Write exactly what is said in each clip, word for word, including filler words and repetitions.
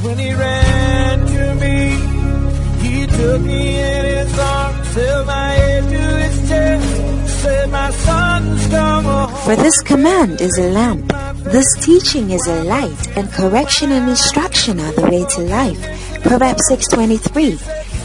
Cause when he ran to me, he took me in his arms, held my head to his chest, said my son's come home. For this command is a lamp, this teaching is a light, and correction and instruction are the way to life. Proverbs six twenty-three.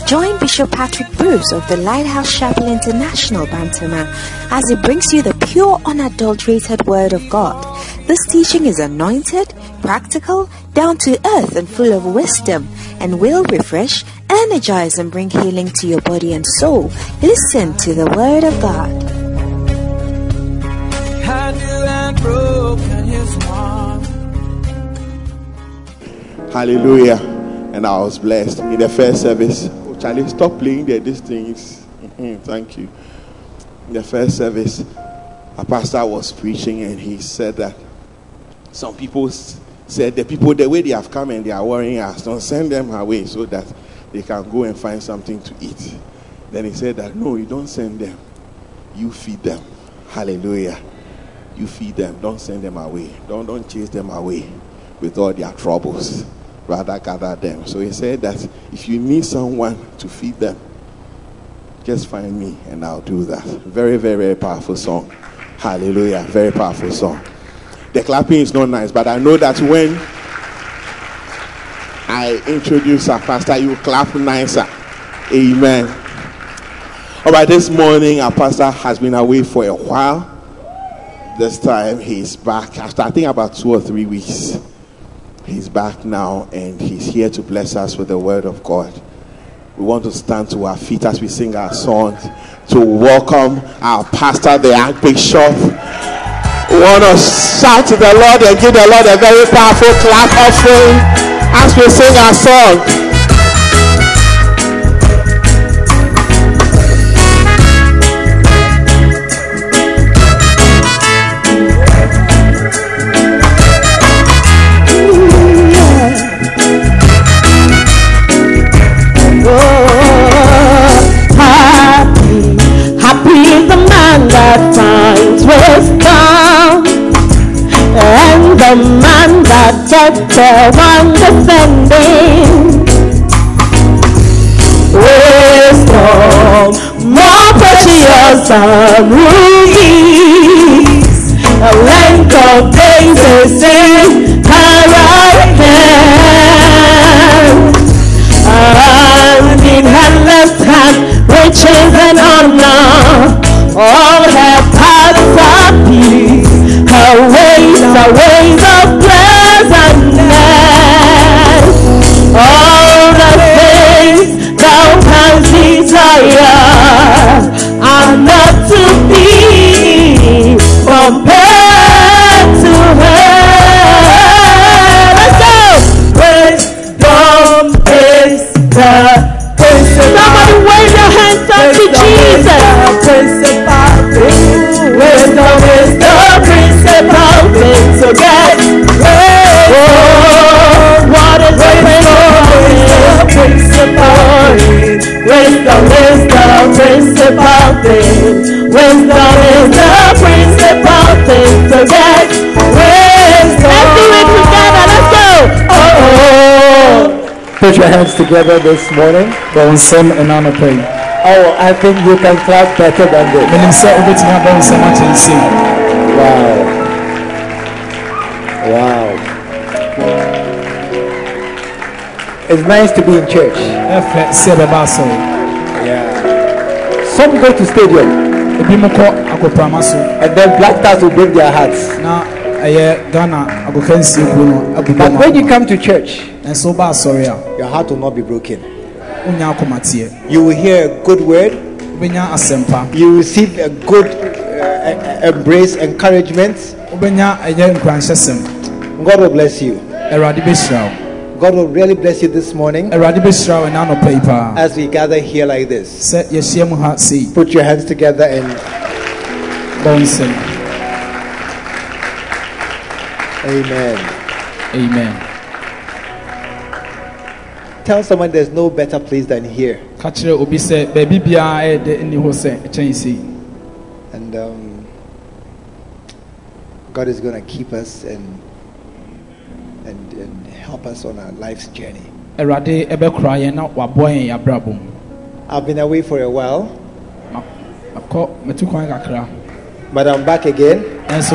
Join Bishop Patrick Bruce of the Lighthouse Chapel International, Bantama, as he brings you the pure, unadulterated Word of God. This teaching is anointed, practical, down to earth, and full of wisdom, and will refresh, energize, and bring healing to your body and soul. Listen to the Word of God. I knew I'd broken his heart. Hallelujah. And I was blessed in the first service. Charlie, stop playing there, these things. Mm-hmm, thank you. In the first service, a pastor was preaching and he said that some people said the people, the way they have come and they are worrying us, don't send them away so that they can go and find something to eat. Then he said that, no, you don't send them. You feed them. Hallelujah. You feed them. Don't send them away. Don't, don't chase them away with all their troubles. Rather gather them. So he said that if you need someone to feed them, just find me and I'll do that. Very, very, very powerful song. Hallelujah. Very powerful song. The clapping is not nice, but I know that when I introduce a pastor, you clap nicer. Amen. All right, this morning our pastor has been away for a while. This time he's back after I think about two or three weeks. He's back now and he's here to bless us with the word of God. We want to stand to our feet as we sing our songs to welcome our pastor, the Archbishop. We want to shout to the Lord and give the Lord a very powerful clap offering as we sing our song. The man that took the one defending wisdom more precious than rubies, a length of days is in her right hand, and in her left hand riches and honor, all her paths are peace, her ways are ways of pleasantness, all the things thou canst desire are not to be compared to her. Let's go! Wisdom is the principle. Somebody wave your hands up to Jesus. Wisdom is the principal thing to get. Oh, what is the principal? Wisdom is the principal thing. Wisdom is the principal thing to get. Wisdom. Let's do it together. Let's go. Oh, put your hands together this morning. Go and sing and honor prayer. Oh, I think you can clap better than this. Wow. Wow. It's nice to be in church. Yeah. Some go to stadium. And then black stars will break their hearts. But when you come to church, your heart will not be broken. You will hear a good word. You will receive a good uh, embrace, encouragement. God will bless you. God will really bless you this morning as we gather here like this. Put your hands together and bounce. Amen. Amen. Tell someone there's no better place than here. And um, God is going to keep us and, and and help us on our life's journey. I've been away for a while, but I'm back again. Yeah.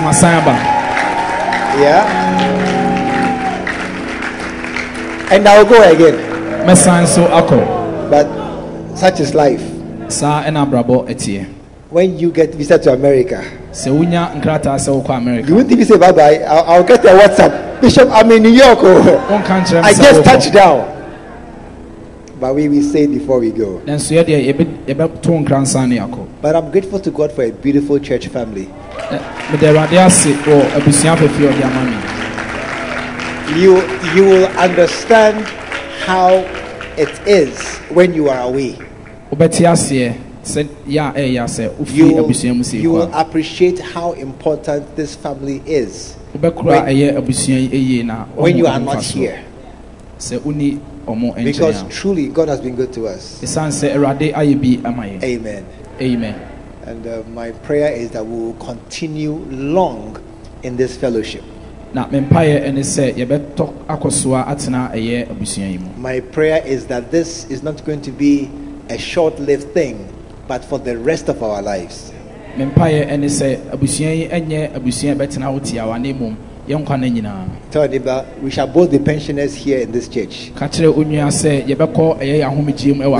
And I'll go again. But such is life. When you get visa to America, you wouldn't even say bye bye. I'll, I'll get a WhatsApp. Bishop, I'm in New York. I just touched down. But we will say before we go. But I'm grateful to God for a beautiful church family. You, you will understand how it is when you are away. You, you will appreciate how important this family is when, when you are not here. Because truly God has been good to us. Amen. Amen. And uh, my prayer is that we will continue long in this fellowship. My prayer is that this is not going to be a short-lived thing, but for the rest of our lives. Tell neighbor, we shall both be pensioners here in this church. We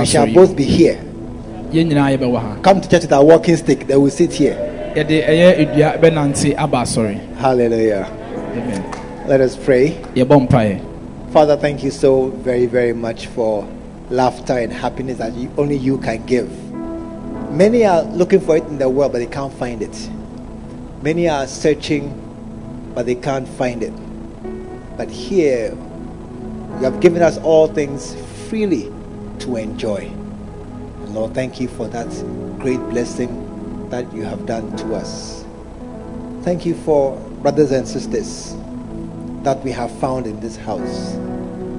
shall both be here. Come to church with our walking stick, then we will sit here. Hallelujah. Amen. Let us pray. Father, thank you so very, very much for laughter and happiness that you, only you can give. Many are looking for it in the world, but they can't find it. Many are searching, but they can't find it. But here, you have given us all things freely to enjoy. And Lord, thank you for that great blessing that you have done to us. Thank you for brothers and sisters that we have found in this house.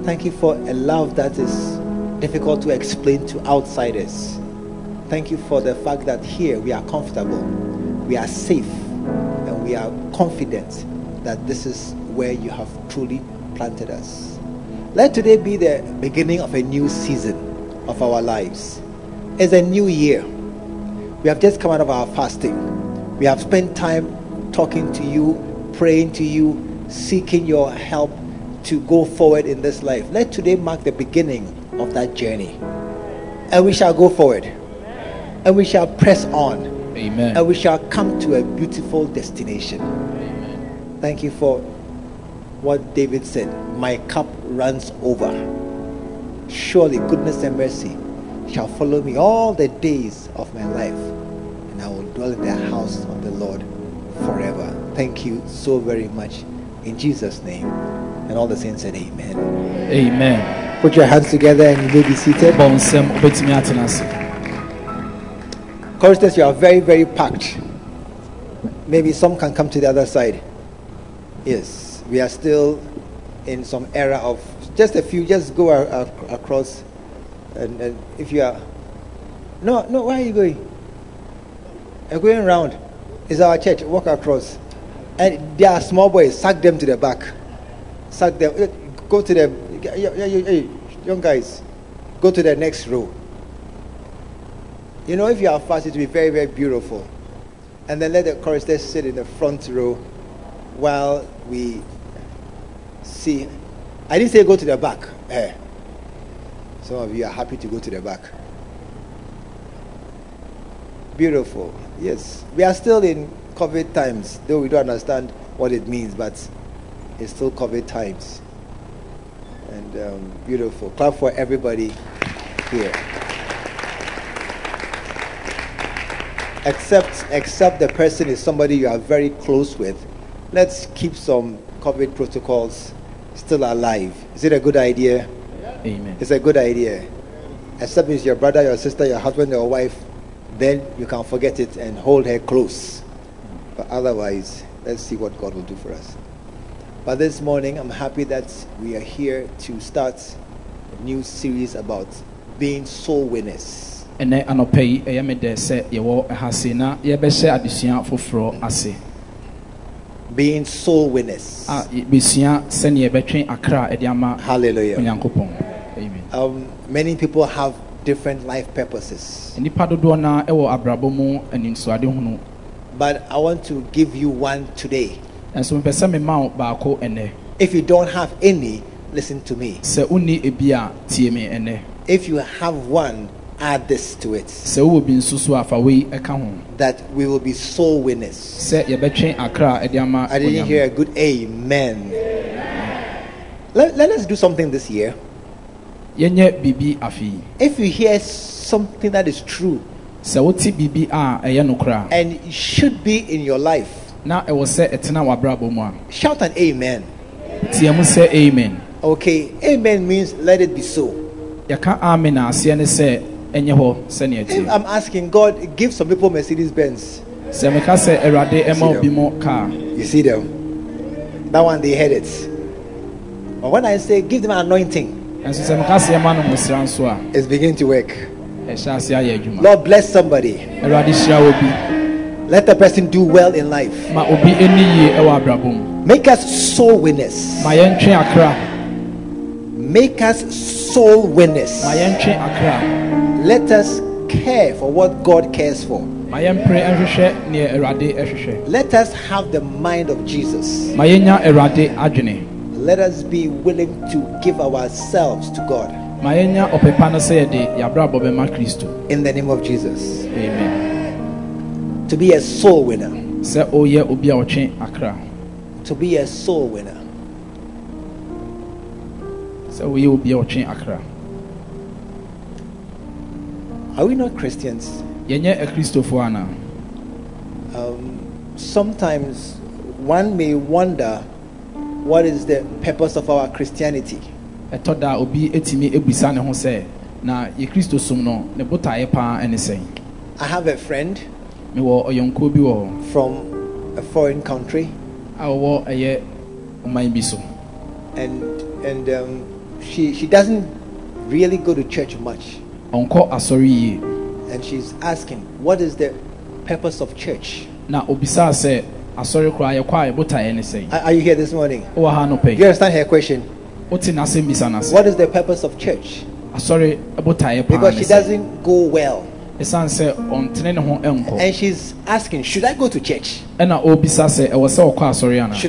Thank you for a love that is difficult to explain to outsiders. Thank you for the fact that here we are comfortable, we are safe, and we are confident that this is where you have truly planted us. Let today be the beginning of a new season of our lives. It's a new year. We have just come out of our fasting. We have spent time talking to you, praying to you, seeking your help to go forward in this life. Let today mark the beginning of that journey. And we shall go forward. And we shall press on. Amen. And we shall come to a beautiful destination. Thank you for what David said. My cup runs over. Surely goodness and mercy shall follow me all the days of my life. And I will dwell in the house of the Lord forever. Thank you so very much. In Jesus' name. And all the saints said amen. Amen. Put your hands together and you may be seated. Choristers, you are very, very packed. Maybe some can come to the other side. Yes, we are still in some era of just a few. Just go a, a, across, and, and if you are, no, no. Where are you going? You're going round. It's our church. Walk across, and there are small boys. Sack them to the back. Sack them. Go to the hey, young guys. Go to the next row. You know, if you are fast, it will be very, very beautiful. And then let the choristers sit in the front row. While we see, I didn't say go to the back. Eh. Some of you are happy to go to the back. Beautiful. Yes, we are still in COVID times, though we don't understand what it means, but it's still COVID times. And um, beautiful. Clap for everybody here. Except, except the person is somebody you are very close with. Let's keep some COVID protocols still alive. Is it a good idea? Amen. It's a good idea. Except if it's your brother, your sister, your husband, your wife, then you can forget it and hold her close. But otherwise, let's see what God will do for us. But this morning, I'm happy that we are here to start a new series about being soul winners. being soul winners. Hallelujah. Amen. Um, many people have different life purposes. But I want to give you one today. If you don't have any, listen to me. If you have one, add this to it, that we will be soul winners. I didn't hear a good amen. Let, let us do something this year. If you hear something that is true and should be in your life, shout an amen. Amen. Okay, amen means let it be so. If I'm asking God, give some people Mercedes Benz. You see them? That one, they had it. But when I say give them anointing, it's beginning to work. Lord, bless somebody. Let the person do well in life. Make us soul winners. Make us soul winners. Let us care for what God cares for. Let us have the mind of Jesus. Let us be willing to give ourselves to God. In the name of Jesus. Amen. To be a soul winner. To be a soul winner. So we will be watching Accra. Are we not Christians? Um, sometimes one may wonder what is the purpose of our Christianity. I have a friend from a foreign country. And and um, she she doesn't really go to church much. And she's asking, what is the purpose of church? Are, are you here this morning? You understand her question? What is the purpose of church? Because she doesn't go well. And she's asking, should I go to church? Should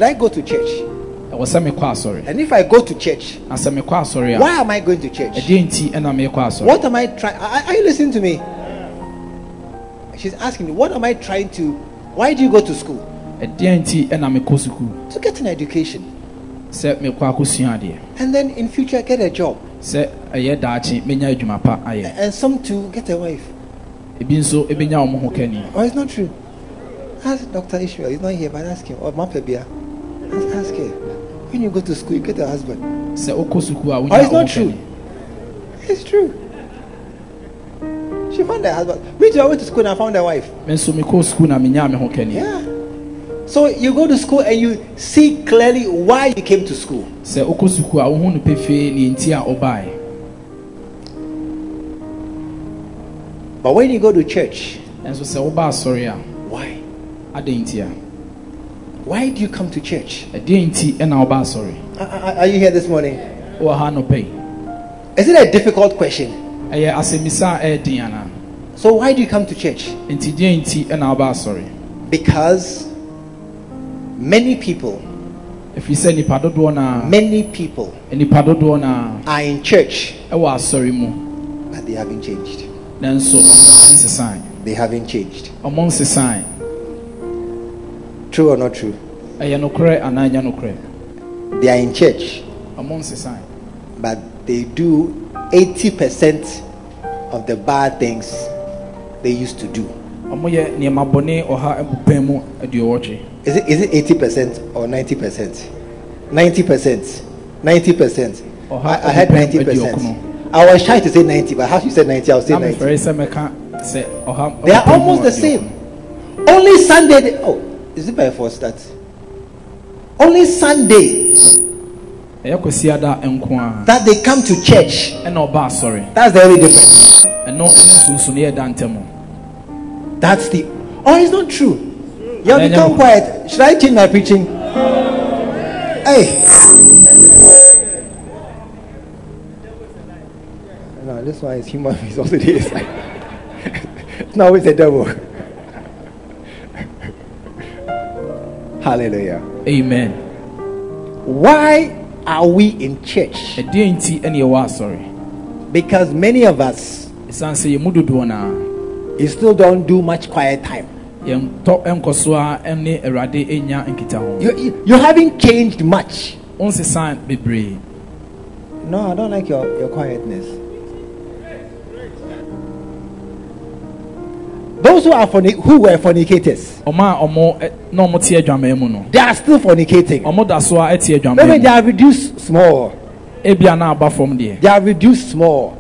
I go to church? And if I go to church, why am I going to church? What am I trying? Are you listening to me? She's asking, what am I trying to? Why do you go to school? To get an education. And then in future, get a job. And some to get a wife. Or it's not true. Ask Doctor Ishmael. He's not here, but ask him. Or Mapebia. Ask him. When you go to school, you get a husband. Or it's not true. It's true. She found a husband. Me too, I went to school and I found a wife. Yeah. So you go to school and you see clearly why you came to school. But when you go to church, why? Why do you come to church? Are you here this morning? Is it a difficult question? So why do you come to church? Because many people, if you say many people are in church, but they haven't changed. They haven't changed. True or not true? They are in church, but they do eighty percent of the bad things they used to do. Is it, is it eighty percent or ninety percent? ninety percent. ninety percent. I, I had ninety percent. I was trying to say ninety, but how you said ninety, I'll say ninety. They are almost the same. Only Sunday. They, oh, is it by force that? Only Sunday that they come to church. That's the only difference. That's the. Oh, it's not true. You have become quiet. Should I change my preaching? Hey. No, this one is human resource. It is. It's not always the devil. Hallelujah. Amen. Why are we in church? Sorry. Because many of us, you still don't do much quiet time. You, you haven't changed much. No, I don't like your, your quietness. Those who are fornic- who were fornicators, they are still fornicating. Maybe they are reduced small. They are reduced small.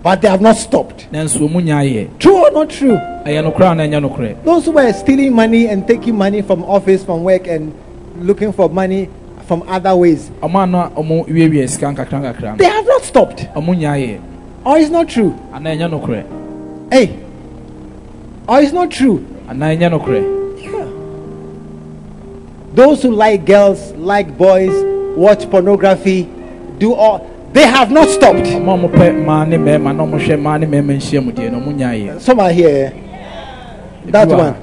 But they have not stopped. True or not true? Those who were stealing money and taking money from office, from work, and looking for money from other ways, they have not stopped. Or it's not true. Hey. Or oh, it's not true. Yeah. Those who like girls, like boys, watch pornography, do all, they have not stopped. Some are here. That one.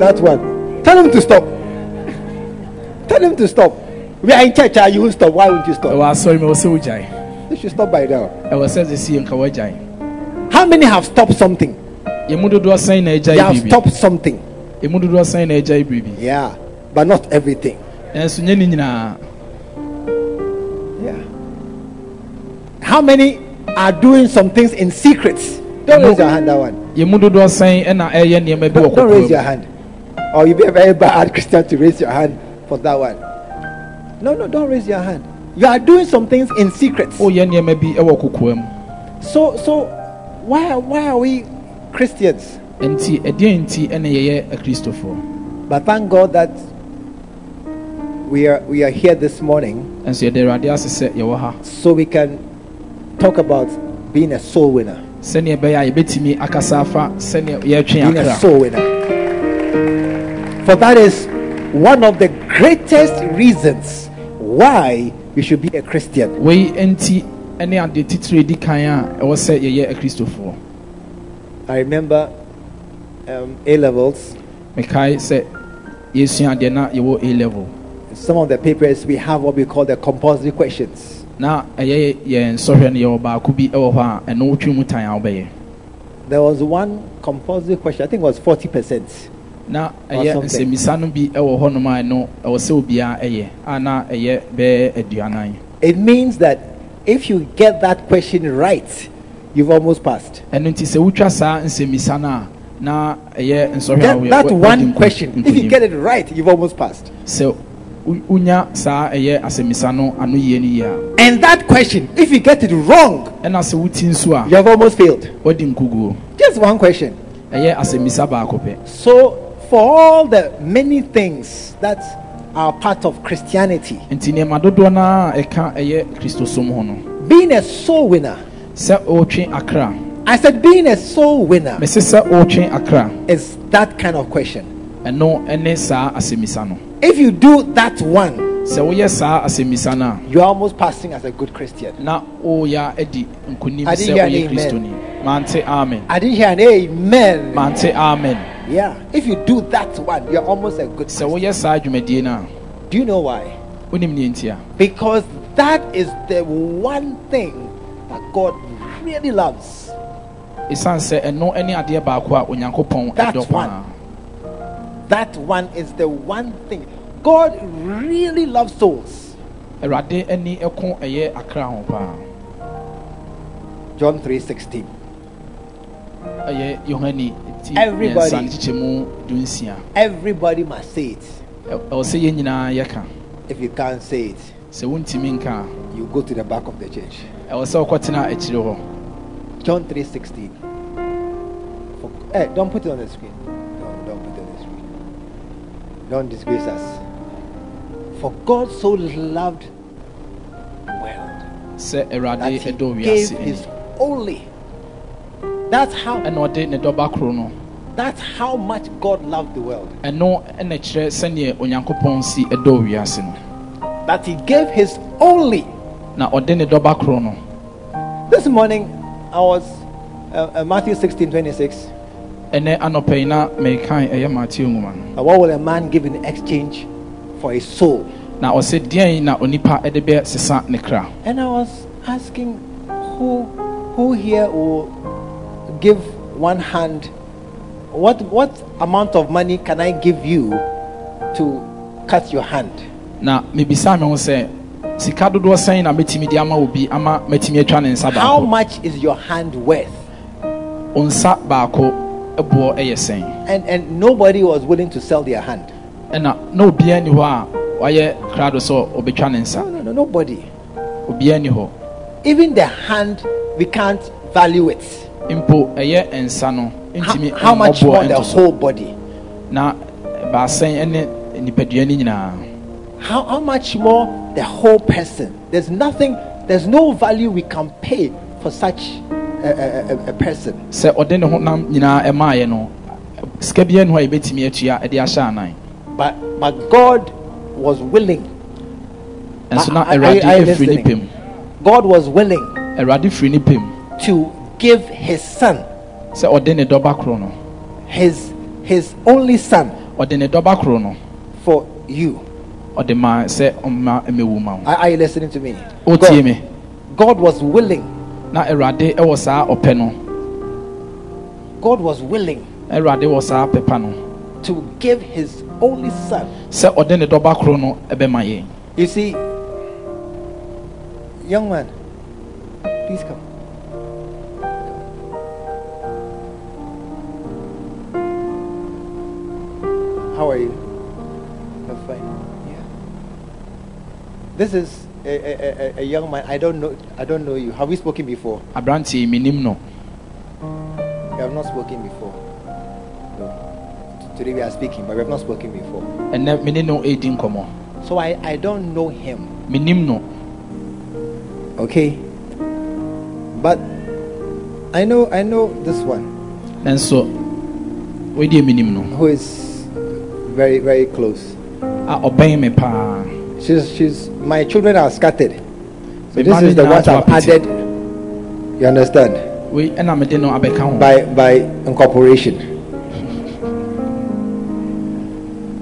That one. Tell them to stop. Tell them to stop. We are in church, you won't stop. Why won't you stop? You should stop by now. How many have stopped something? They have stopped something. Yeah, but not everything. Yeah. How many are doing some things in secrets? Don't raise your hand, that one. Don't, don't raise your hand. Or you'll be a very bad Christian to raise your hand for that one. No, no, don't raise your hand. You are doing some things in secrets. So, so why, why are we Christians? But thank God that we are we are here this morning, so we can talk about being a soul winner. Being a soul winner. For that is one of the greatest reasons why we should be a Christian. I remember um, A levels. Some of the papers we have what we call the compulsory questions. There was one compulsory question, I think it was forty percent. It means that if you get that question right, you've almost passed. That, that one question, if you get it right, you've almost passed. And that question, if you get it wrong, you have almost failed. Just one question. So, for all the many things that are part of Christianity, being a soul winner, I said being a soul winner is that kind of question. If you do that one, you are almost passing as a good Christian. I didn't hear an amen. I didn't hear an amen. Yeah. If you do that one, you are almost a good Christian. Do you know why? Because that is the one thing that God really loves. That one. That one is the one thing. God really loves souls. John three sixteen. Everybody, everybody must say it. If you can't say it, you go to the back of the church. John three sixteen. Hey, don't put it on the screen. No, don't put it on the screen. Don't disgrace us. For God so loved the world that He gave His only. That's how. That's how much God loved the world. That he gave his only. This morning, I was uh, uh, Matthew sixteen twenty-six. Uh, what will a man give in exchange for his soul? And I was asking, who who here will give one hand? What what amount of money can I give you to cut your hand? Now maybe Samuel say, how much is your hand worth? And and nobody was willing to sell their hand. And no be anywhere. No, no, no, nobody. Even the hand, we can't value it. How, how much more the whole body? How, how much more the whole person? There's nothing, there's no value we can pay for such a, a, a, a person. But, but God was willing. And so now I, I, I, I God was willing to give his son, his his only son, for you. Are, are you listening to me? God, God was willing. God was willing to give his only son. You see, young man, please come. How are you? I'm fine. Yeah. This is a, a, a young man. I don't know. I don't know you. Have we spoken before? I have not spoken before. Today we are speaking, but we have not spoken before. So I, I don't know him. Okay. But I know I know this one. And so who is very, very close. She's she's my children are scattered. So this is the ones I've added. You understand? By by incorporation.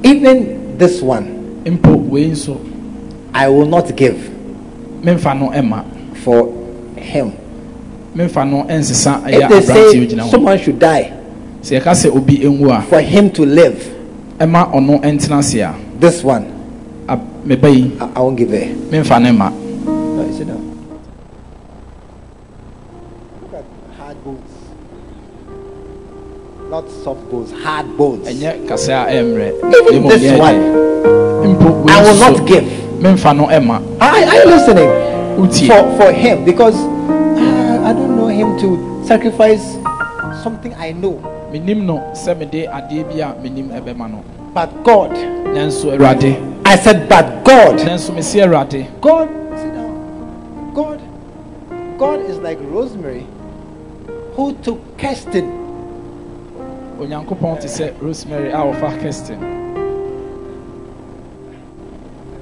Even this one, I will not give for him. If they say someone should die for him to live, this one, I, I won't give it. No, you see now. Look at hard bones. Not soft bones, hard bones. Even this one, I will not give. Are, are you listening? For, for him, because uh, I don't know him to sacrifice something I know. But God. I said, but God. God, sit down. God, God is like Rosemary, who took Kirsten. Rosemary, our far Kirsten.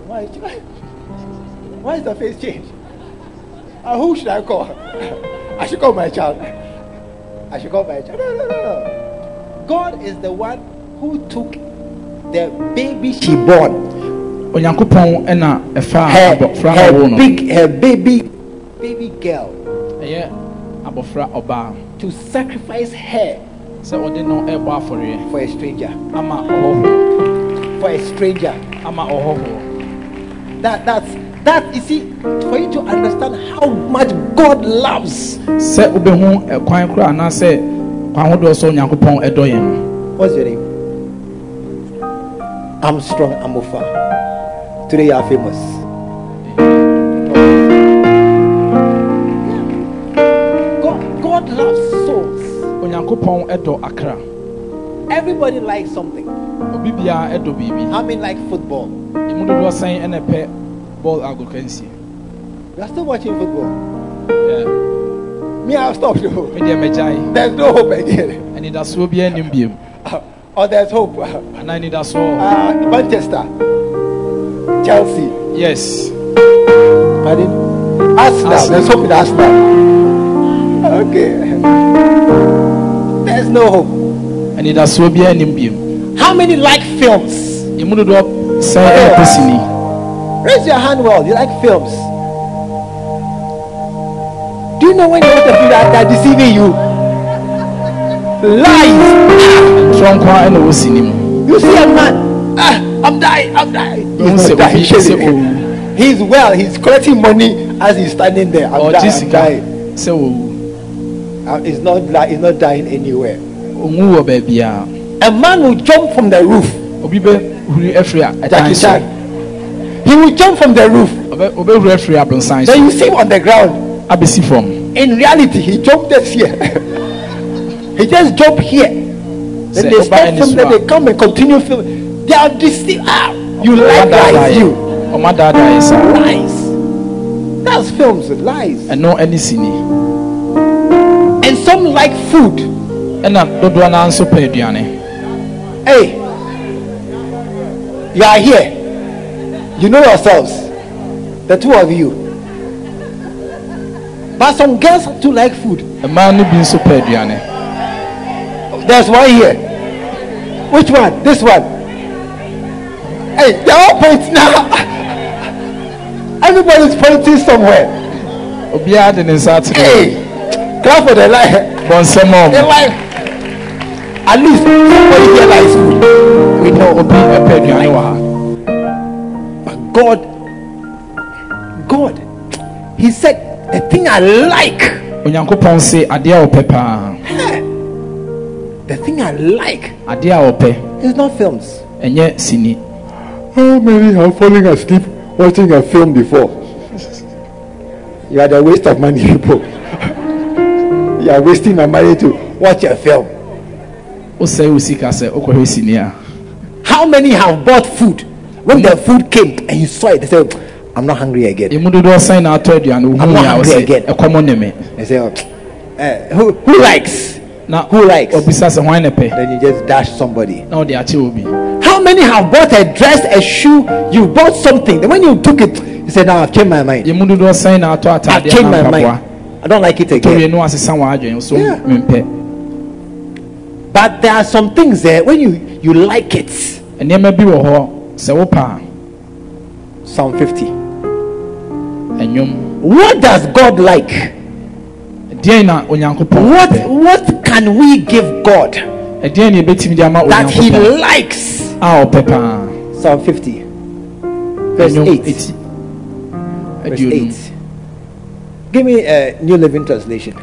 Why, why is the face changed? Uh, who should I call? I should call my child. I should call my child. No, no, no, no. God is the one who took the baby she born. Her, her, big, her baby, baby girl. To sacrifice her. For a stranger. For a stranger. That that's that you see, for you to understand how much God loves. What's your name? Armstrong Amufa. Today you are famous. Everybody likes something. I mean, like football. You are still watching football? Yeah. Me, I've stopped. There's no hope again. Oh, there's hope. And I need us all. Uh, Manchester. Chelsea. Yes. Pardon? Arsenal. Arsenal. There's hope in Arsenal. Okay. There's no hope. I need us all. How many like films? Raise your hand well. You like films? Do you know when you want to be that they're deceiving you? Lies. You see a man, ah, I'm dying, I'm dying. He's, die. He he's well, he's collecting money as he's standing there. I'm, oh, die, I'm dying. So, uh, it's not like he's not dying anywhere. A man will jump from the roof. He will jump from the roof. Then you see him on the ground. In reality, he jumped this year. He just jumped here. Then so they start from there, they come and continue filming. They are deceived. Ah, you lie, lies, you. Lies. That's films, lies. And no any cine. And some like food. And I don't want to pay Diane. Hey, you are here. You know yourselves. The two of you. But some girls too like food. A man who's been so paid, Diane. There's one here. Which one? This one. Hey, they're all points now. Everybody's pointing somewhere. Hey, clap for the life. The life. At least somebody here likes food. We know Obi. But God, God, He said, the thing I like. The thing I like is not films. And yet, cine. How many have fallen asleep watching a film before? You are the waste of money, people. You are wasting my money to watch a film. How many have bought food? When the food came and you saw it, they said, I'm not hungry again. I'm not hungry again. They say, who, who likes? Now, who likes? Then you just dash somebody. How many have bought a dress, a shoe? You bought something. Then when you took it, you said, now I've changed my mind. I've changed my mind. I don't like it again. Yeah. But there are some things there, when you, you like it. Psalm fifty. What does God like? What what can we give God that He likes? Psalm fifty, verse eight. Verse eight. Give me a New Living Translation.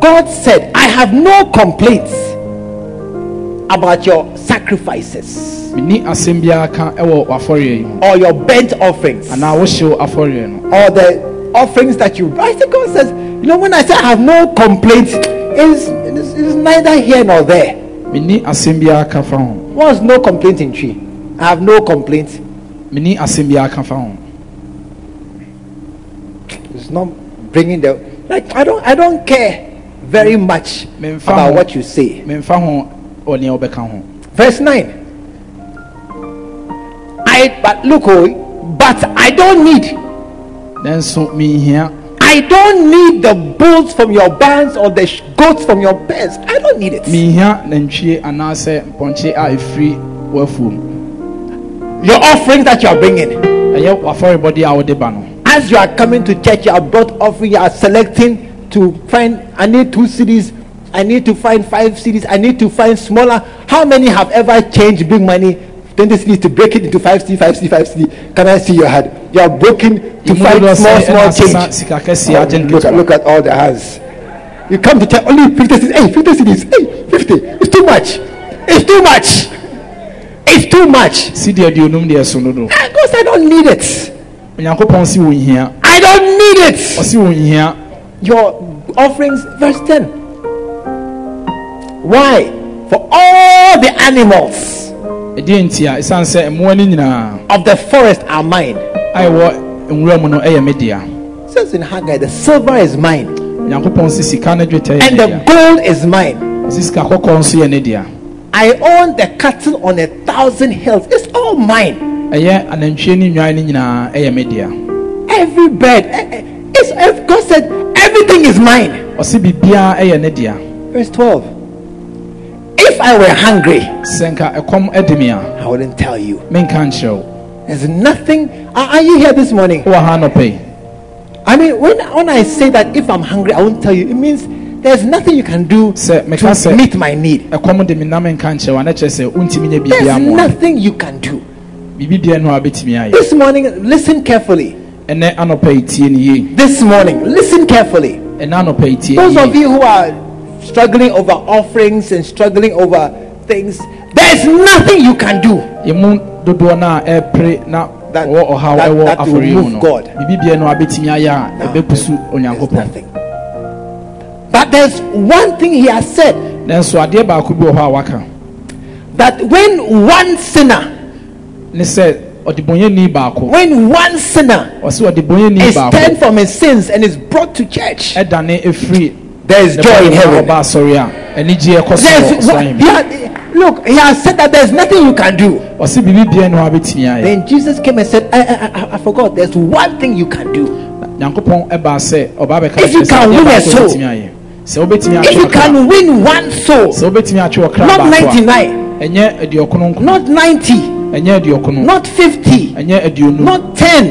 God said, "I have no complaints about your sacrifices or your burnt offerings or the." Offerings that you write, God says, you know, when I say I have no complaints, it's, it's, it's neither here nor there. What's no complaint in tree? I have no complaint. It's not bringing the like. I don't. I don't care very much about what you say. Verse nine. I but look, but I don't need. I don't need the bulls from your barns or the goats from your pens. I don't need it. Your offerings that you are bringing. As you are coming to church, you are brought offering, you are selecting to find, I need two cities, I need to find five cities, I need to find smaller. How many have ever changed big money? Then this needs to break it into five C, five C, five C. Can I see your hand? You are broken to five small, small change. Oh, look, at, look at all the hands. You come to tell only fifty cities. Hey, fifty cities. Hey, fifty. It's too much. It's too much. It's too much. Because I don't need it. I don't need it. Your offerings, verse ten. Why? For all the animals of the forest are mine. It says in Haggai, the silver is mine and the gold is mine. I own the cattle on a thousand hills. It's all mine. Every bird. It's, God said, everything is mine. Verse twelve. If I were hungry, I wouldn't tell you. There's nothing. Are you here this morning? I mean, when, when I say that if I'm hungry, I won't tell you, it means there's nothing you can do to meet my need. There's nothing you can do. This morning, listen carefully. This morning, listen carefully. Those of you who are struggling over offerings and struggling over things, there's nothing you can do that, that, that, that will move God. No, there's, there's nothing. But there's one thing he has said, that when one sinner when one sinner is turned from his sins and is brought to church, there is joy in heaven. There's, look, he has said that there's nothing you can do. Then Jesus came and said, I, I, I forgot, there's one thing you can do. If you can win a soul, if you can win one soul, not ninety-nine, not ninety, not fifty, not ten,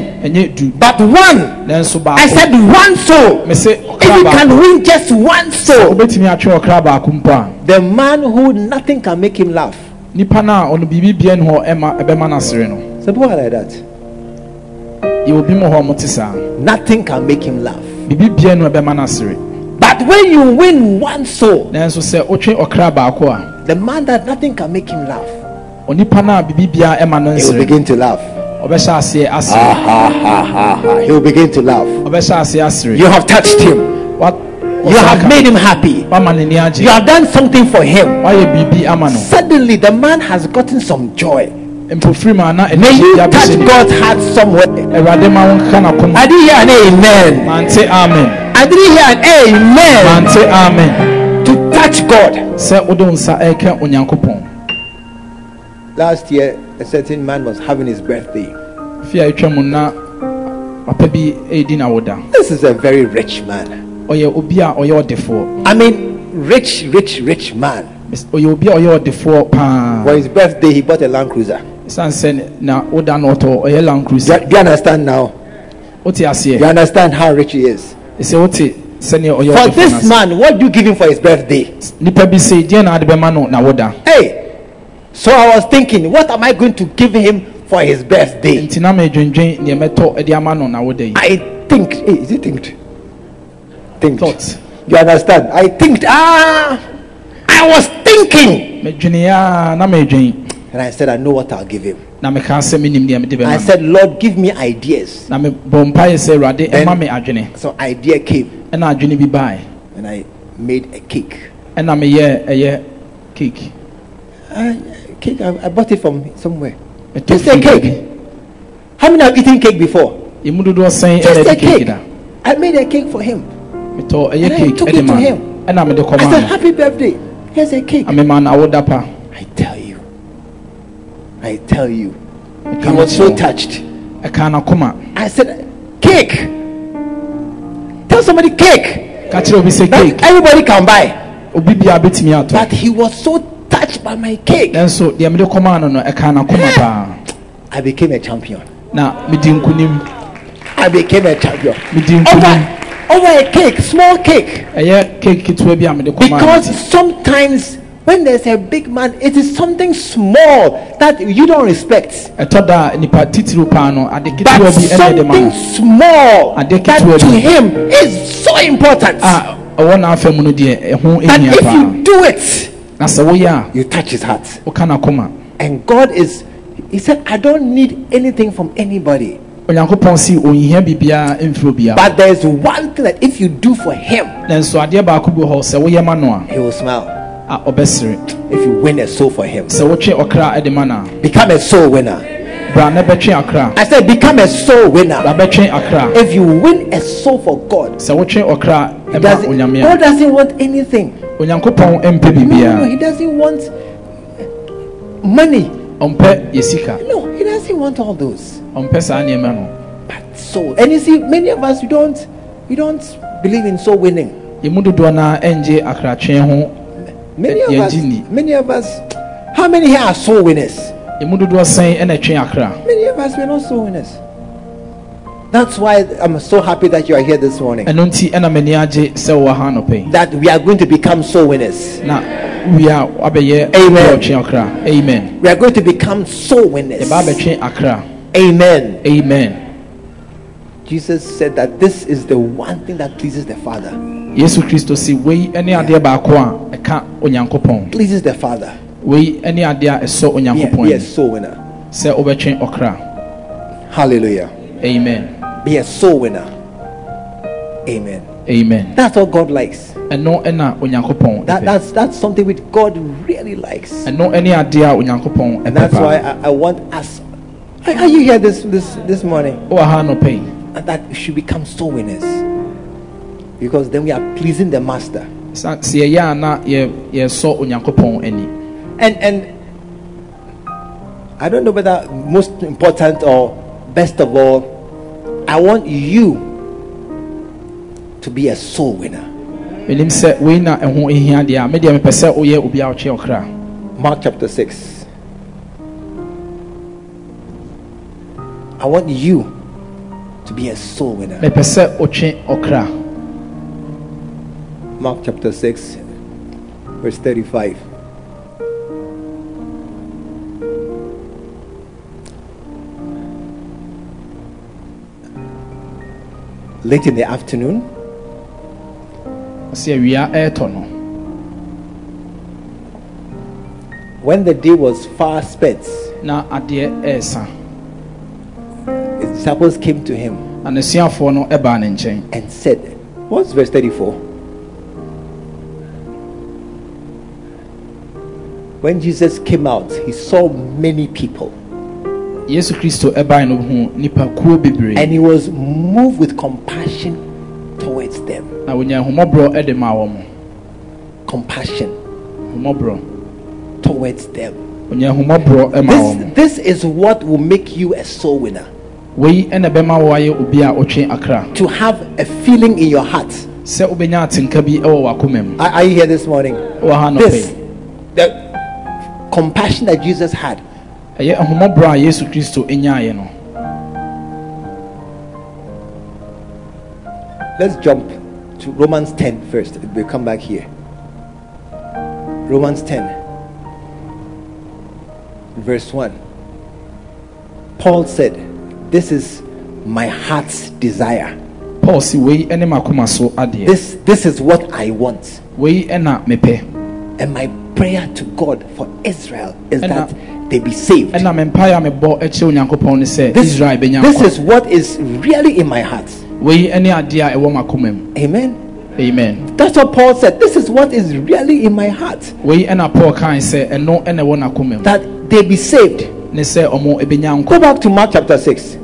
but one. I said one soul. If you can win just one soul, the man who nothing can make him laugh. Some people are like that. Nothing can make him laugh. But when you win one soul, the man that nothing can make him laugh, he will begin to laugh. Ah, ha, ha, ha, ha. He will begin to laugh. You have touched him. What? You have made him happy. You have done something for him. Suddenly the man has gotten some joy. May you touch God's heart somewhere. I didn't hear an amen. Amen. I didn't hear an amen. Amen. To touch God. Last year, a certain man was having his birthday. This is a very rich man. I mean, rich, rich, rich man. For his birthday, he bought a Land Cruiser. Do you understand now? Do you understand how rich he is? For this man, what do you give him for his birthday? Hey, so I was thinking, what am I going to give him for his birthday? I think, hey, is it think? Think. Thoughts. You understand? I think, ah, I was thinking. And I said, I know what I'll give him. I said, Lord, give me ideas. Then, so idea came. And I made a cake. Cake. Uh, cake. I, I bought it from somewhere. Just a cake. How many have eaten cake before? Just a cake. I made a cake for him. And I took it to him. I said, happy birthday. Here's a cake. I tell you. I tell you. He was so touched. I said, cake. Tell somebody cake. That everybody can buy. But he was so touched by my cake. I became a champion. I became a champion. Over. Over a cake, small cake. Because sometimes when there's a big man, it is something small that you don't respect. But something small that to him is so important. That if you do it, you touch his heart. And God is, he said, I don't need anything from anybody. But there's one thing that if you do for him, he will smile. If you win a soul for him, become a soul winner. I said, become a soul winner. If you win a soul for God, God doesn't, doesn't want anything. No, no, no, he doesn't want money. No, he doesn't want all those. But soul. And you see, many of us, we don't, we don't believe in soul winning. Many of us, many of us, how many here are soul winners? Many of us, we're not soul winners. That's why I'm so happy that you are here this morning. That we are going to become soul winners. Amen. Amen. We are going to become soul winners. Amen. Amen. Jesus said that this is the one thing that pleases the Father. Yeah. Pleases the Father. Yes, yeah, soul winner. Hallelujah. Amen. Be a soul winner. Amen. Amen. That's what God likes. That, that's that's something which God really likes. And that's why I, I want us. Are you here this this this morning? And that we should become soul winners, because then we are pleasing the Master. And and I don't know whether most important or best of all, I want you to be a soul winner. Mark chapter six. I want you to be a soul winner. Mark chapter six, verse thirty-five. Late in the afternoon, when the day was far spent, his disciples came to him and said, what's verse thirty-four? When Jesus came out, he saw many people, and he was moved with compassion towards them. Compassion towards them. This, this is what will make you a soul winner. To have a feeling in your heart. Are, are you here this morning? This, the compassion that Jesus had. Let's jump to Romans ten first. We'll come back here. Romans ten, verse one. Paul said, this is my heart's desire. This, this is what I want. And my prayer to God for Israel is that they be saved. This, this is what is really in my heart. Amen. Amen. That's what Paul said. This is what is really in my heart. That they be saved. Go back to Mark chapter six.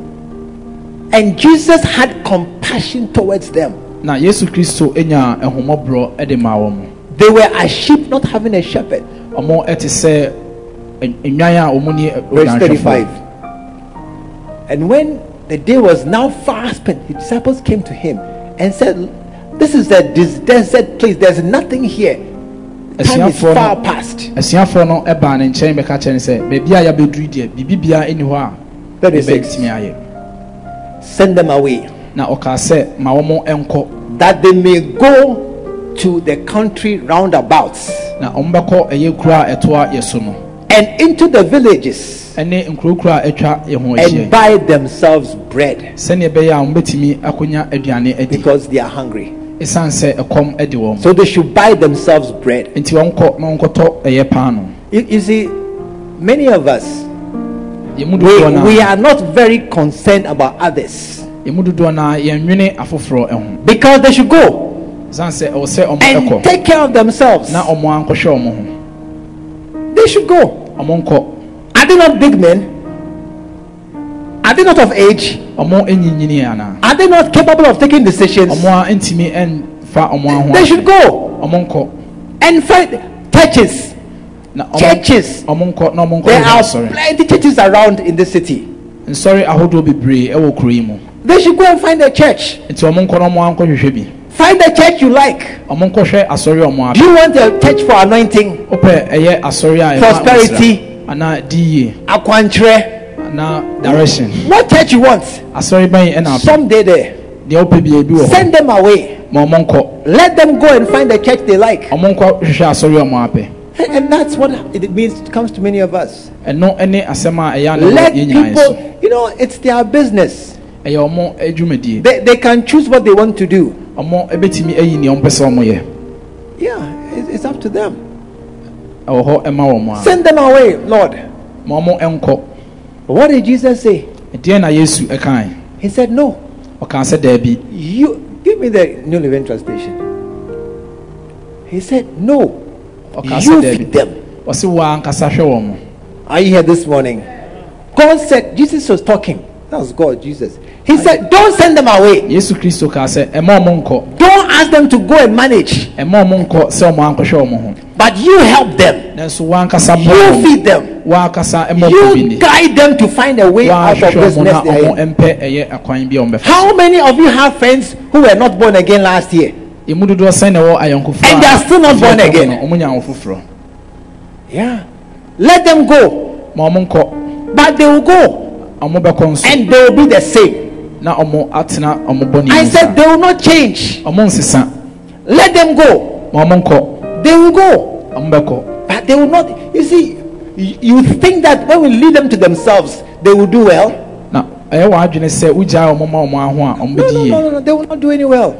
And Jesus had compassion towards them. They were a sheep not having a shepherd. Verse thirty-five. And when the day was now far spent, the disciples came to him and said, this is a deserted place. There's nothing here. Time is far past. thirty-six. Send them away, that they may go to the country roundabouts and into the villages and buy themselves bread, because they are hungry. So they should buy themselves bread. You, you see, many of us, we, we are not very concerned about others, because they should go and take care of themselves. They should go. Are they not big men? Are they not of age? Are they not capable of taking decisions? They should go. and churches. Now, churches. Um, there are plenty churches around in the city. Sorry, I hope be brave. They should go and find a church. Find a church you like. Do you want a church for anointing, prosperity, aquantre, direction? What church you want? Someday there. Send them away. Let them go and find a church they like. And that's what it means. It comes to many of us. Let people, you know, it's their business. They, they can choose what they want to do. Yeah, it's, it's up to them. Send them away, Lord. What did Jesus say? He said, no. You give me the New Living Translation. He said, no. You feed them. Are you here this morning? God said, Jesus was talking. That was God, Jesus. He said, don't send them away. Don't ask them to go and manage. But you help them. You feed them. You guide them to find a way out of this mess they are in. How many of you have friends who were not born again last year? And they are still not born again. Yeah. Let them go. But they will go. And they will be the same. I said they will not change. Let them go. They will go. But they will not. You see, you think that when we lead them to themselves, they will do well. No, no, no, no, they will not do any well.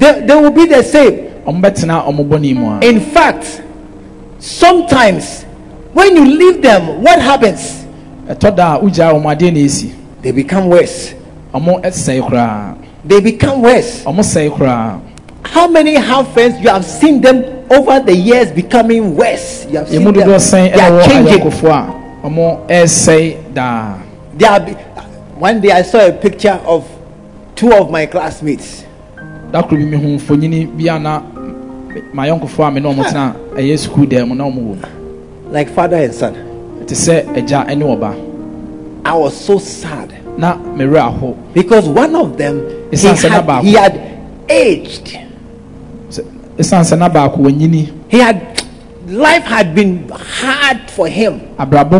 They, they will be the same. In fact, sometimes when you leave them, what happens? They become worse. They become worse. How many have friends you have seen them over the years becoming worse? You have seen them. They are changing. They are be- one day I saw a picture of two of my classmates. That could be me who for my uncle for me no. Like father and son. To say I was so sad. Na because one of them he had, he had aged. He had life had been hard for him. And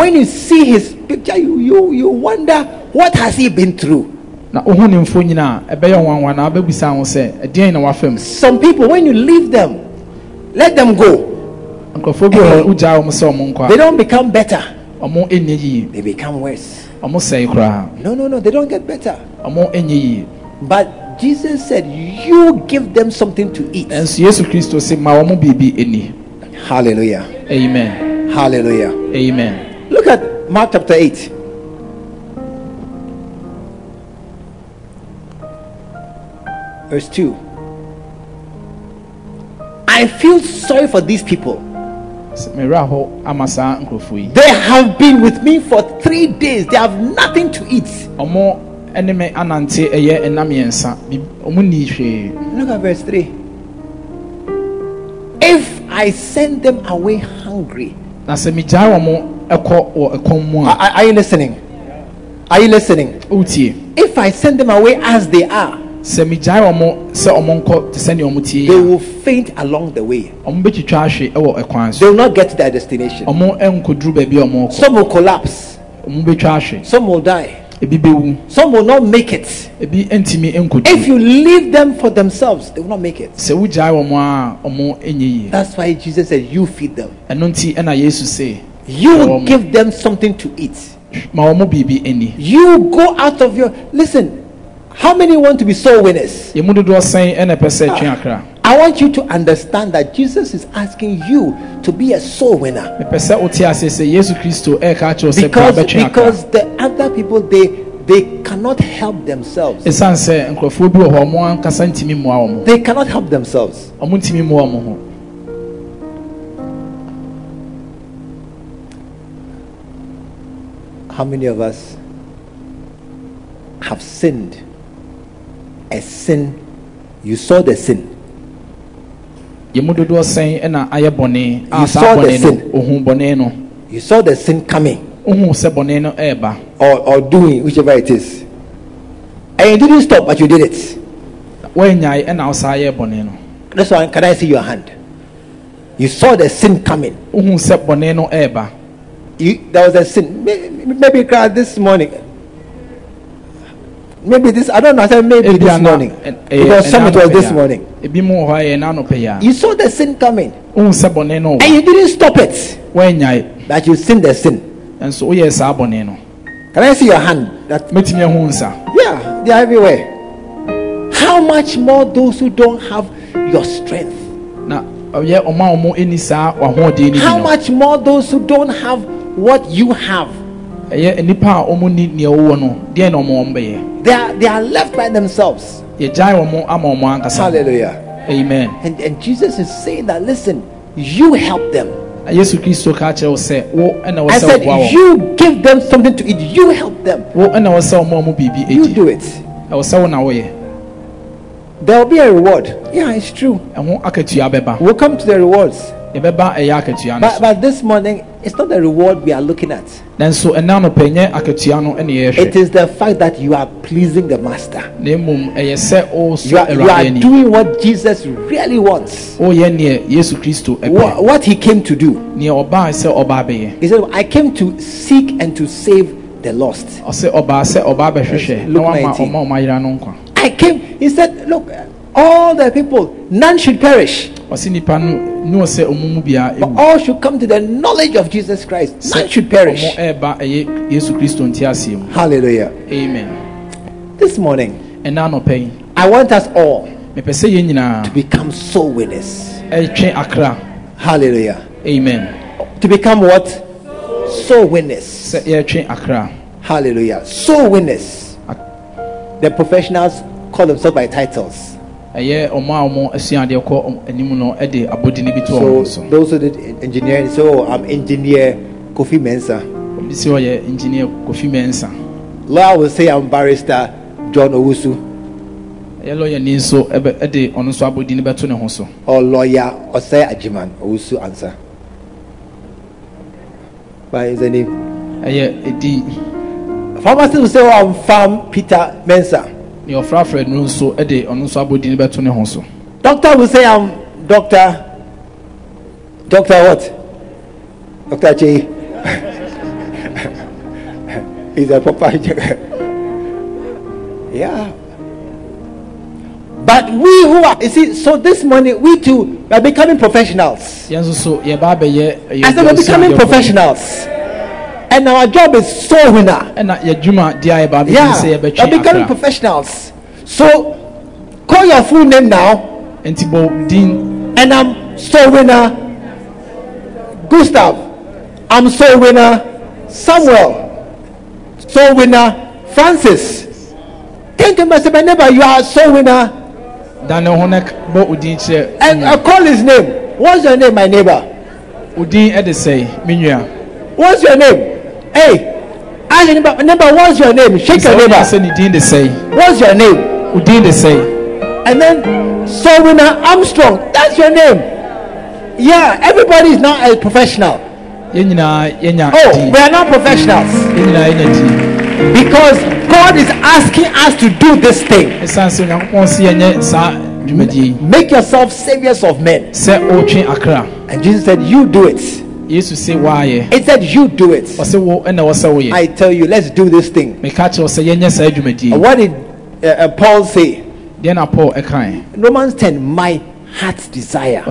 when you see his picture, you, you, you wonder what has he been through. Some people, when you leave them, let them go. They don't become better. They become worse. No, no, no, they don't get better. But Jesus said, you give them something to eat. Hallelujah. Amen. Hallelujah. Amen. Look at Mark chapter eight. Verse two. I feel sorry for these people. They have been with me for three days. They have nothing to eat. Look at verse three. If I send them away hungry. Are, are you listening? Are you listening? If I send them away as they are, they will faint along the way. They will not get to their destination. Some will collapse. Some will die. Some will not make it. If you leave them for themselves, they will not make it. That's why Jesus said, you feed them. You give them something to eat. You go out of your... Listen, how many want to be soul winners? Ah. I want you to understand that Jesus is asking you to be a soul winner. Because, because the other people, they, they cannot help themselves. They cannot help themselves. How many of us have sinned? A sin. You saw the sin. You saw the sin. You saw the sin coming or, or doing, whichever it is. And you didn't stop, but you did it. That's why, can I see your hand? You saw the sin coming. You, there was a sin. Maybe, maybe this morning. Maybe this, I don't know, I said maybe this morning. Because some it was this morning. You saw the sin coming. And you didn't stop it. But you seen the sin. Can I see your hand? That, yeah, they are everywhere. How much more those who don't have your strength? How much more those who don't have what you have? They are, they are left by themselves. Hallelujah. Amen. And, and Jesus is saying that, listen, you help them. I said, you give them something to eat. You help them. You do it. There will be a reward. Yeah, it's true. We'll come to the rewards. But, but this morning, it's not the reward we are looking at. It is the fact that you are pleasing the Master. You are, you are doing what Jesus really wants. What, what he came to do. He said, I came to seek and to save the lost. Look, I came, he said, look, all the people, none should perish. But all should come to the knowledge of Jesus Christ. None should perish. Hallelujah. Amen. This morning, I want us all to become soul winners. Hallelujah. Amen. To become what? Soul winners. Hallelujah. Soul winners. The professionals call themselves by titles. So those who did engineering, so I'm engineer Kofi Mensah. Engineer Kofi Mensah. Lawyer will say I'm barrister John Owusu. Or lawyer Osei Ajiman Owusu answer. By his name. Pharmacist will say I'm farm Peter Mensah. Your Fred Nunso Ede on Sabo Diniba Tony Honso. Doctor will say, I'm Doctor. Doctor what? Doctor J. He's a proper. Yeah. But we who are, you see, so this morning we too are becoming professionals. As we're becoming professionals. And our job is soul winner. Yeah, we're becoming professionals. So, call your full name now. And I'm soul winner Gustav. I'm soul winner Samuel. Soul winner Francis. Thank you, Mister Beneba. You are soul winner. And I call his name. What's your name, my neighbor? Udin Edesay. What's your name? Hey, ask your neighbor, neighbor, what's your name? Shake your neighbor. What's your name? Udin they say. And then, soul winner Armstrong. That's your name. Yeah, everybody is now a professional. Oh, we are not professionals. Because God is asking us to do this thing. Make yourself saviors of men. And Jesus said, you do it. It said you do it. I tell you, let's do this thing. What did uh, Paul say? Romans ten, my heart's desire.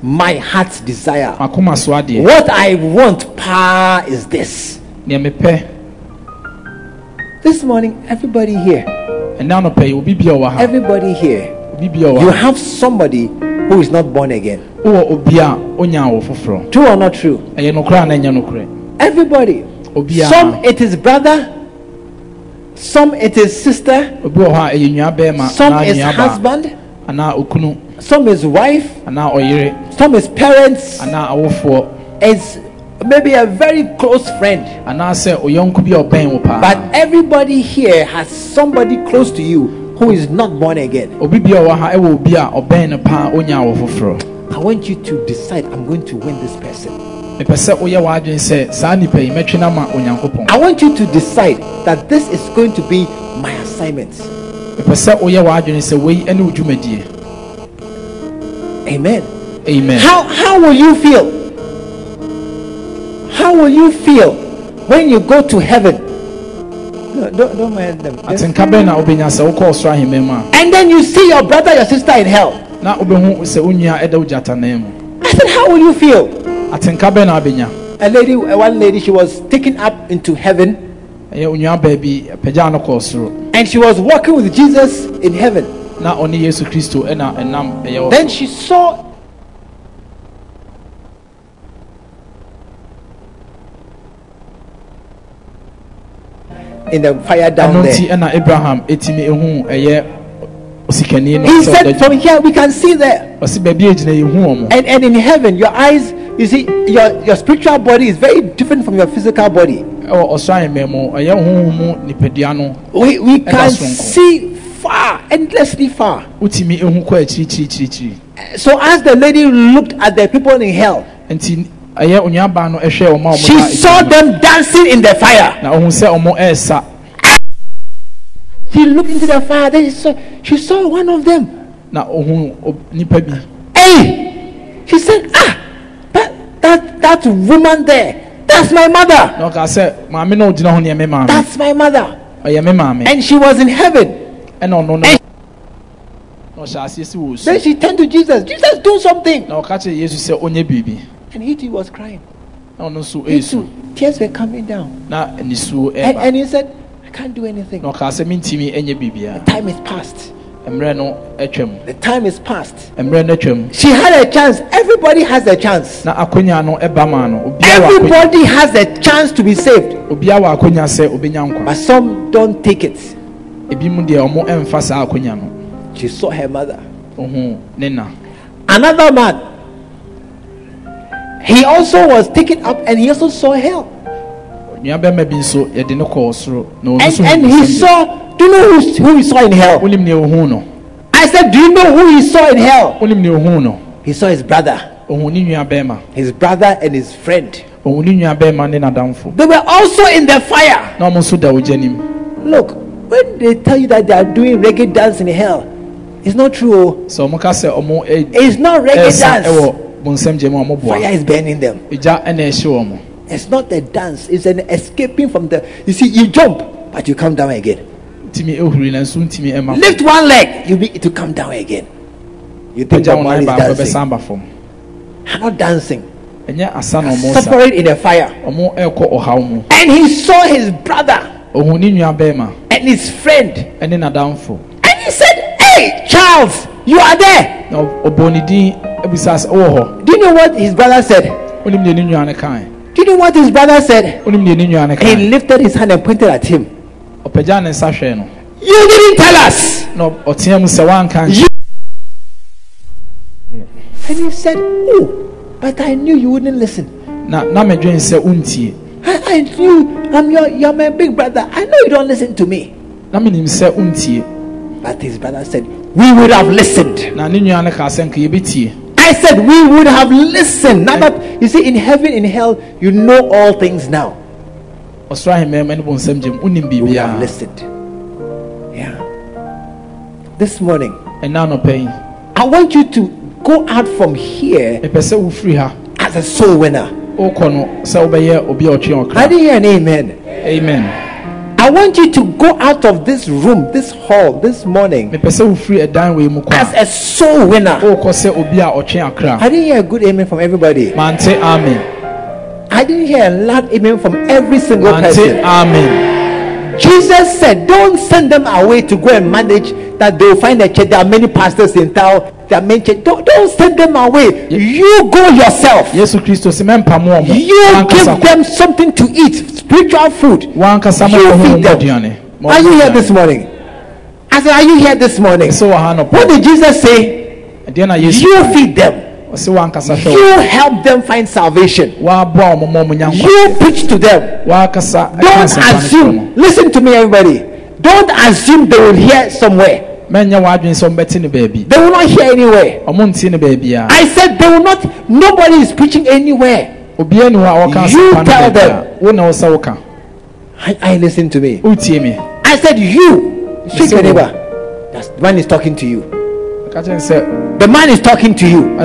My heart's desire. What I want, pa, is this. This morning, everybody here. Everybody here. You have somebody who is not born again. True or not true? Everybody. Some it is brother. Some it is sister. Some is husband. Some is wife. Some is parents. It's maybe a very close friend. But everybody here has somebody close to you who is not born again. I want you to decide, I'm going to win this person. I want you to decide that this is going to be my assignment. Amen. Amen. How how will you feel? How will you feel when you go to heaven? No, don't don't mind them. And then you see your brother, your sister in hell. I said, how will you feel? A lady, one lady, she was taken up into heaven, and she was walking with Jesus in heaven. Then she saw in the fire down there. He said, "From here we can see there." And and in heaven, your eyes. You see, your, your spiritual body is very different from your physical body. We, we can see far, endlessly far. So as the lady looked at the people in hell, she saw them dancing in the fire. She looked into the fire, then she saw, she saw one of them. Hey! She said, ah! That that woman there, that's my mother. That's my mother. And she was in heaven. And then she turned to Jesus. Jesus, do something. And he too was crying. He too, tears were coming down. And, and he said, I can't do anything. The time is past. The time is past. She had a chance. Everybody has a chance. Everybody has a chance to be saved. But some don't take it. She saw her mother. Another man, he also was taken up and he also saw hell. And, and he saw. Do you know who, who he saw in hell? I said, do you know who he saw in hell? He saw his brother. His brother and his friend. They were also in the fire. Look, when they tell you that they are doing reggae dance in hell, it's not true. It's not reggae dance. Fire is burning them. It's not a dance. It's an escaping from the... You see, you jump, but you come down again. Lift one leg, you need to come down again. You think that one is dancing. I'm not dancing. Separate in the fire. And he saw his brother and his friend. And he said, hey, Charles, you are there. Do you know what his brother said? Do you know what his brother said? He lifted his hand and pointed at him. You didn't tell us. No, you... And he said, oh, but I knew you wouldn't listen. Na, na me join se unti. I, I knew I'm your, you're my big brother. I know you don't listen to me. Na me nim se unti. But his brother said, we would have listened. Na, I said, we would have listened. Now that, you see, in heaven, in hell, you know all things now. We have listened. Yeah. This morning, I want you to go out from here as a soul winner. I didn't hear an amen. Amen. I want you to go out of this room, this hall, this morning as a soul winner. I didn't hear a good amen from everybody. Amen. I didn't hear a loud amen from every single person. Amen. Jesus said, don't send them away to go and manage that they'll find a church. There are many pastors in town. There are many church. Don't, don't send them away. Yes. You go yourself. Yes. You give them something to eat, spiritual food. You feed them. Are you here this morning? I said, are you here this morning? What did Jesus say? You feed them. You help them find salvation. You preach to them. Don't assume. Listen to me, everybody. Don't assume they will hear somewhere. They will not hear anywhere. I said they will not. Nobody is preaching anywhere. You tell them. I, I listen to me. I said you. Speak your neighbor. That's, the man is talking to you. The man is talking to you.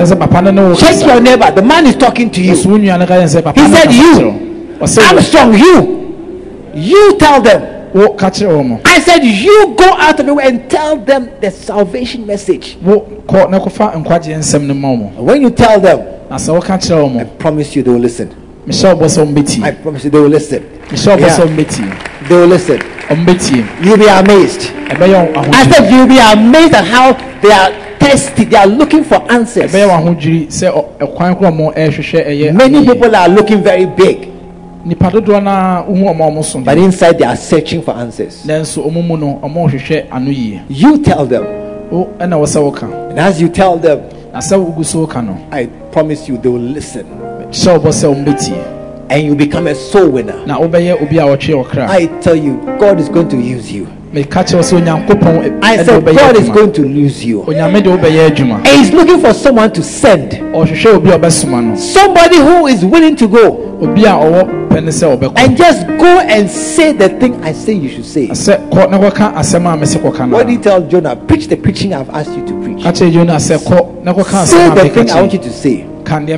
Check your neighbor. The man is talking to you. He said you. Armstrong, you. You tell them. I said you go out of the way and tell them the salvation message. When you tell them, I promise you they will listen. I promise you they will listen. Yeah. They will listen. You'll be amazed. I said you'll be amazed at how they are thirsty. They are looking for answers. Many people are looking very big, but inside they are searching for answers. You tell them. And as you tell them, I promise you they will listen. And you become a soul winner. I tell you, God is going to use you. I said God is going to lose you. And he's looking for someone to send. Somebody who is willing to go. And just go and say the thing I say you should say. What do you tell Jonah? Preach the preaching I've asked you to preach. Say the thing I want you to say. When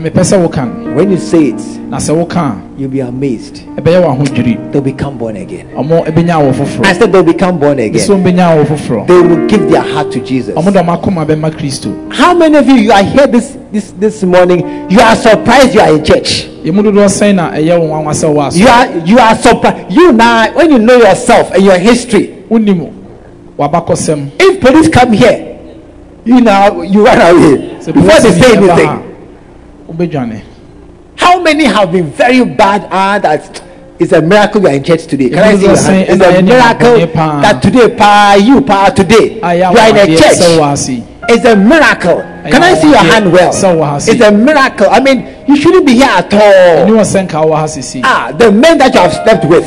you say it, you'll be amazed. They'll become born again. I said they'll become born again. They will give their heart to Jesus. How many of you, you are here this, this, this morning, you are surprised you are in church? You are, you are surprised. You now, when you know yourself and your history, if police come here, you know, you run away before they say anything. How many have been very bad? Ah, that it's a miracle you are in church today. Can I see that? It's a miracle that today, pa, you pa, today you are in a church. It's a miracle. Can I see your hand well? It's a miracle. I mean, you shouldn't be here at all. Ah, the men that you have slept with,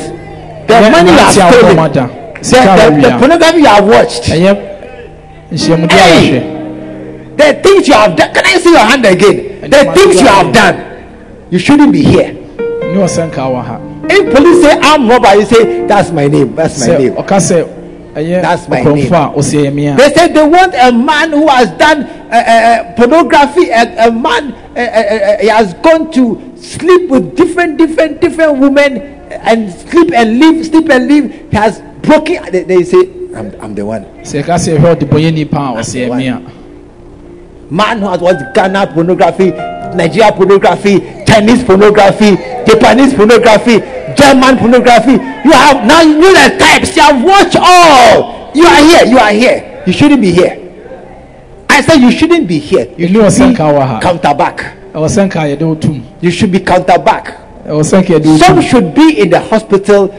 the money you have stolen, the, the, the pornography you have watched, hey, the things you have done. Can I see your hand again? The things you have done, you shouldn't be here. If police say I'm robber, you say that's my name. That's my name. That's my name. They said they want a man who has done uh, uh, pornography, a, a man uh, uh, uh, he has gone to sleep with different, different, different women and sleep and leave, sleep and leave. He has broken. They, they say, I'm, I'm the one. I'm the one. Man who has watched Ghana pornography, Nigeria pornography, Chinese pornography, Japanese pornography, German pornography. You have now, you know the types. You have watched all. You are here. You are here. You shouldn't be here. I said you shouldn't be here. You, you should be counter back. You should be counter back. Some should be in the hospital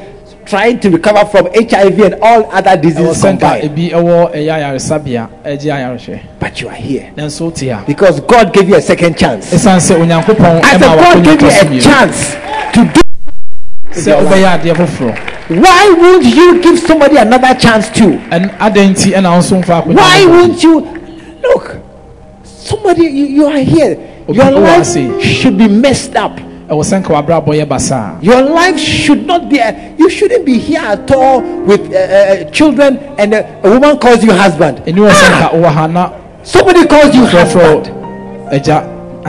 trying to recover from H I V and all other diseases combined. But you are here because God gave you a second chance. I said God gave you a chance to do. Why won't you give somebody another chance too? Why won't you? Look, somebody, you, you are here. Your life should be messed up. Your life should not be. A, you shouldn't be here at all with uh, uh, children, and uh, a woman calls you husband. Ah! Somebody calls you husband.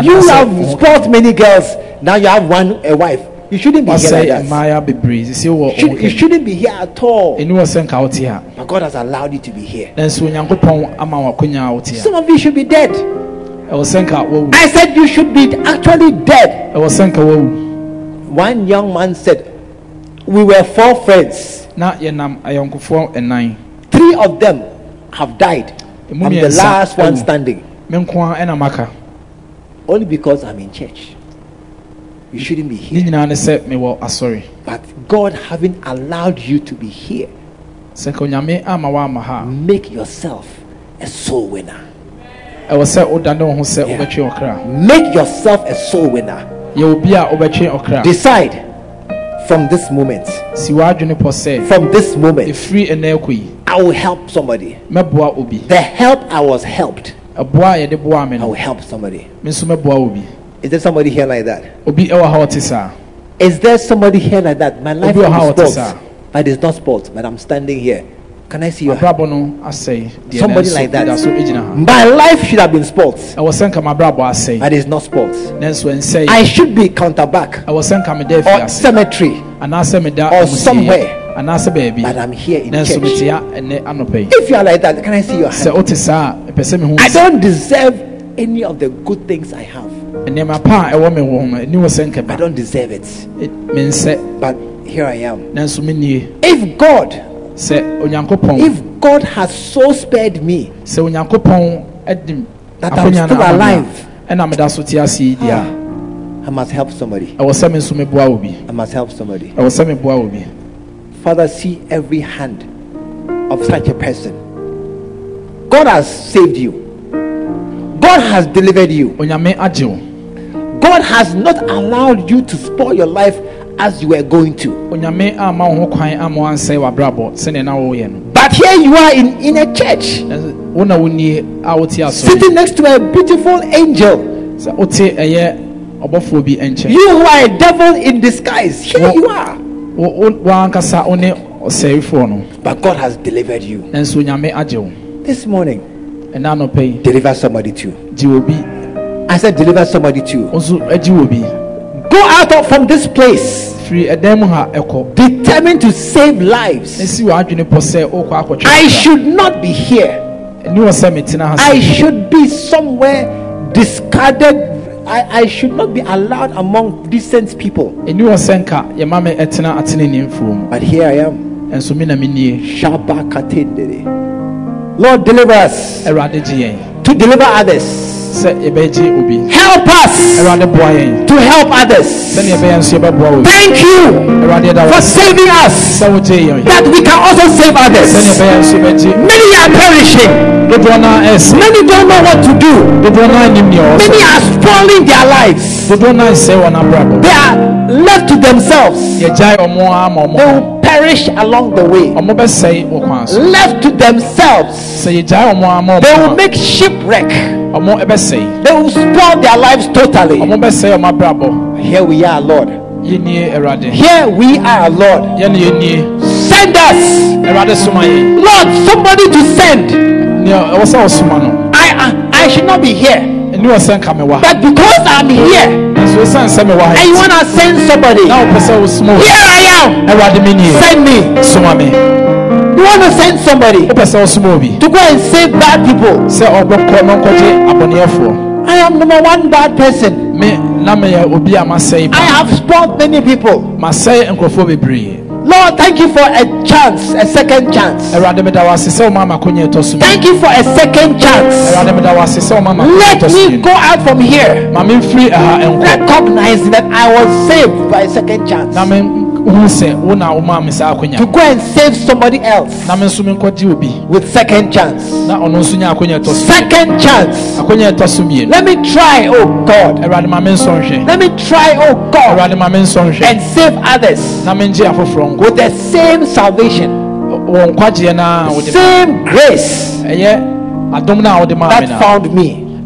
You have spoiled many girls. Now you have one a wife. You shouldn't be here like that. Should, you shouldn't be here at all. But God has allowed you to be here. Some of you should be dead. I said you should be actually dead. One young man said, we were four friends. Three of them have died. I'm the last one standing. Only because I'm in church. You shouldn't be here. Sorry. But God having allowed you to be here, make yourself a soul winner. Yeah. Make yourself a soul winner. Decide from this moment. From this moment, I will help somebody. The help I was helped, I will help somebody. Is there somebody here like that? Is there somebody here like that? My life is sports, but it's not sports, but I'm standing here. Can I see your hand? Somebody like that. My life should have been sports, but it's not sports. I should be counter back or cemetery or somewhere, but I'm here in church. If you are like that, can I see your hand? I don't deserve any of the good things I have. I don't deserve it, but here I am. If God If God has so spared me that I'm still alive, ah, I must help somebody. I must help somebody. Father, see every hand of such a person. God has saved you. God has delivered you. God has not allowed you to spoil your life as you were going to. But here you are in, in a church, sitting next to a beautiful angel. You who are a devil in disguise, here you are. But God has delivered you. This morning, deliver somebody too. I said deliver somebody too. Go out of, from this place determined to save lives. I should not be here. I should be somewhere discarded. I, I should not be allowed among decent people, but here I am. Lord, deliver us to deliver others. Help us to help others. Thank you for saving us, that we can also save others. Many are perishing. Many don't know what to do. Many are spoiling their lives. They are left to themselves. They will perish along the way. Left to themselves, they will make shipwreck. They will spoil their lives totally. Here we are, Lord. Here we are, Lord. Send us, Lord, somebody to send. I, I, I should not be here, but because I'm here, and you want to send somebody, here I am. Send me. Send me. You want to send somebody to go and save bad people. I am number one bad person. I have spoiled many people. Lord, thank you for a chance, a second chance. Thank you for a second chance. Let me go out from here recognizing that I was saved by a second chance. To go and save somebody else with second chance. Second chance. Let me try, oh God. Let me try, oh God, and save others with the same salvation, same grace that found me.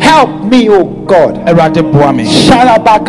Help me, oh God. Shout out back.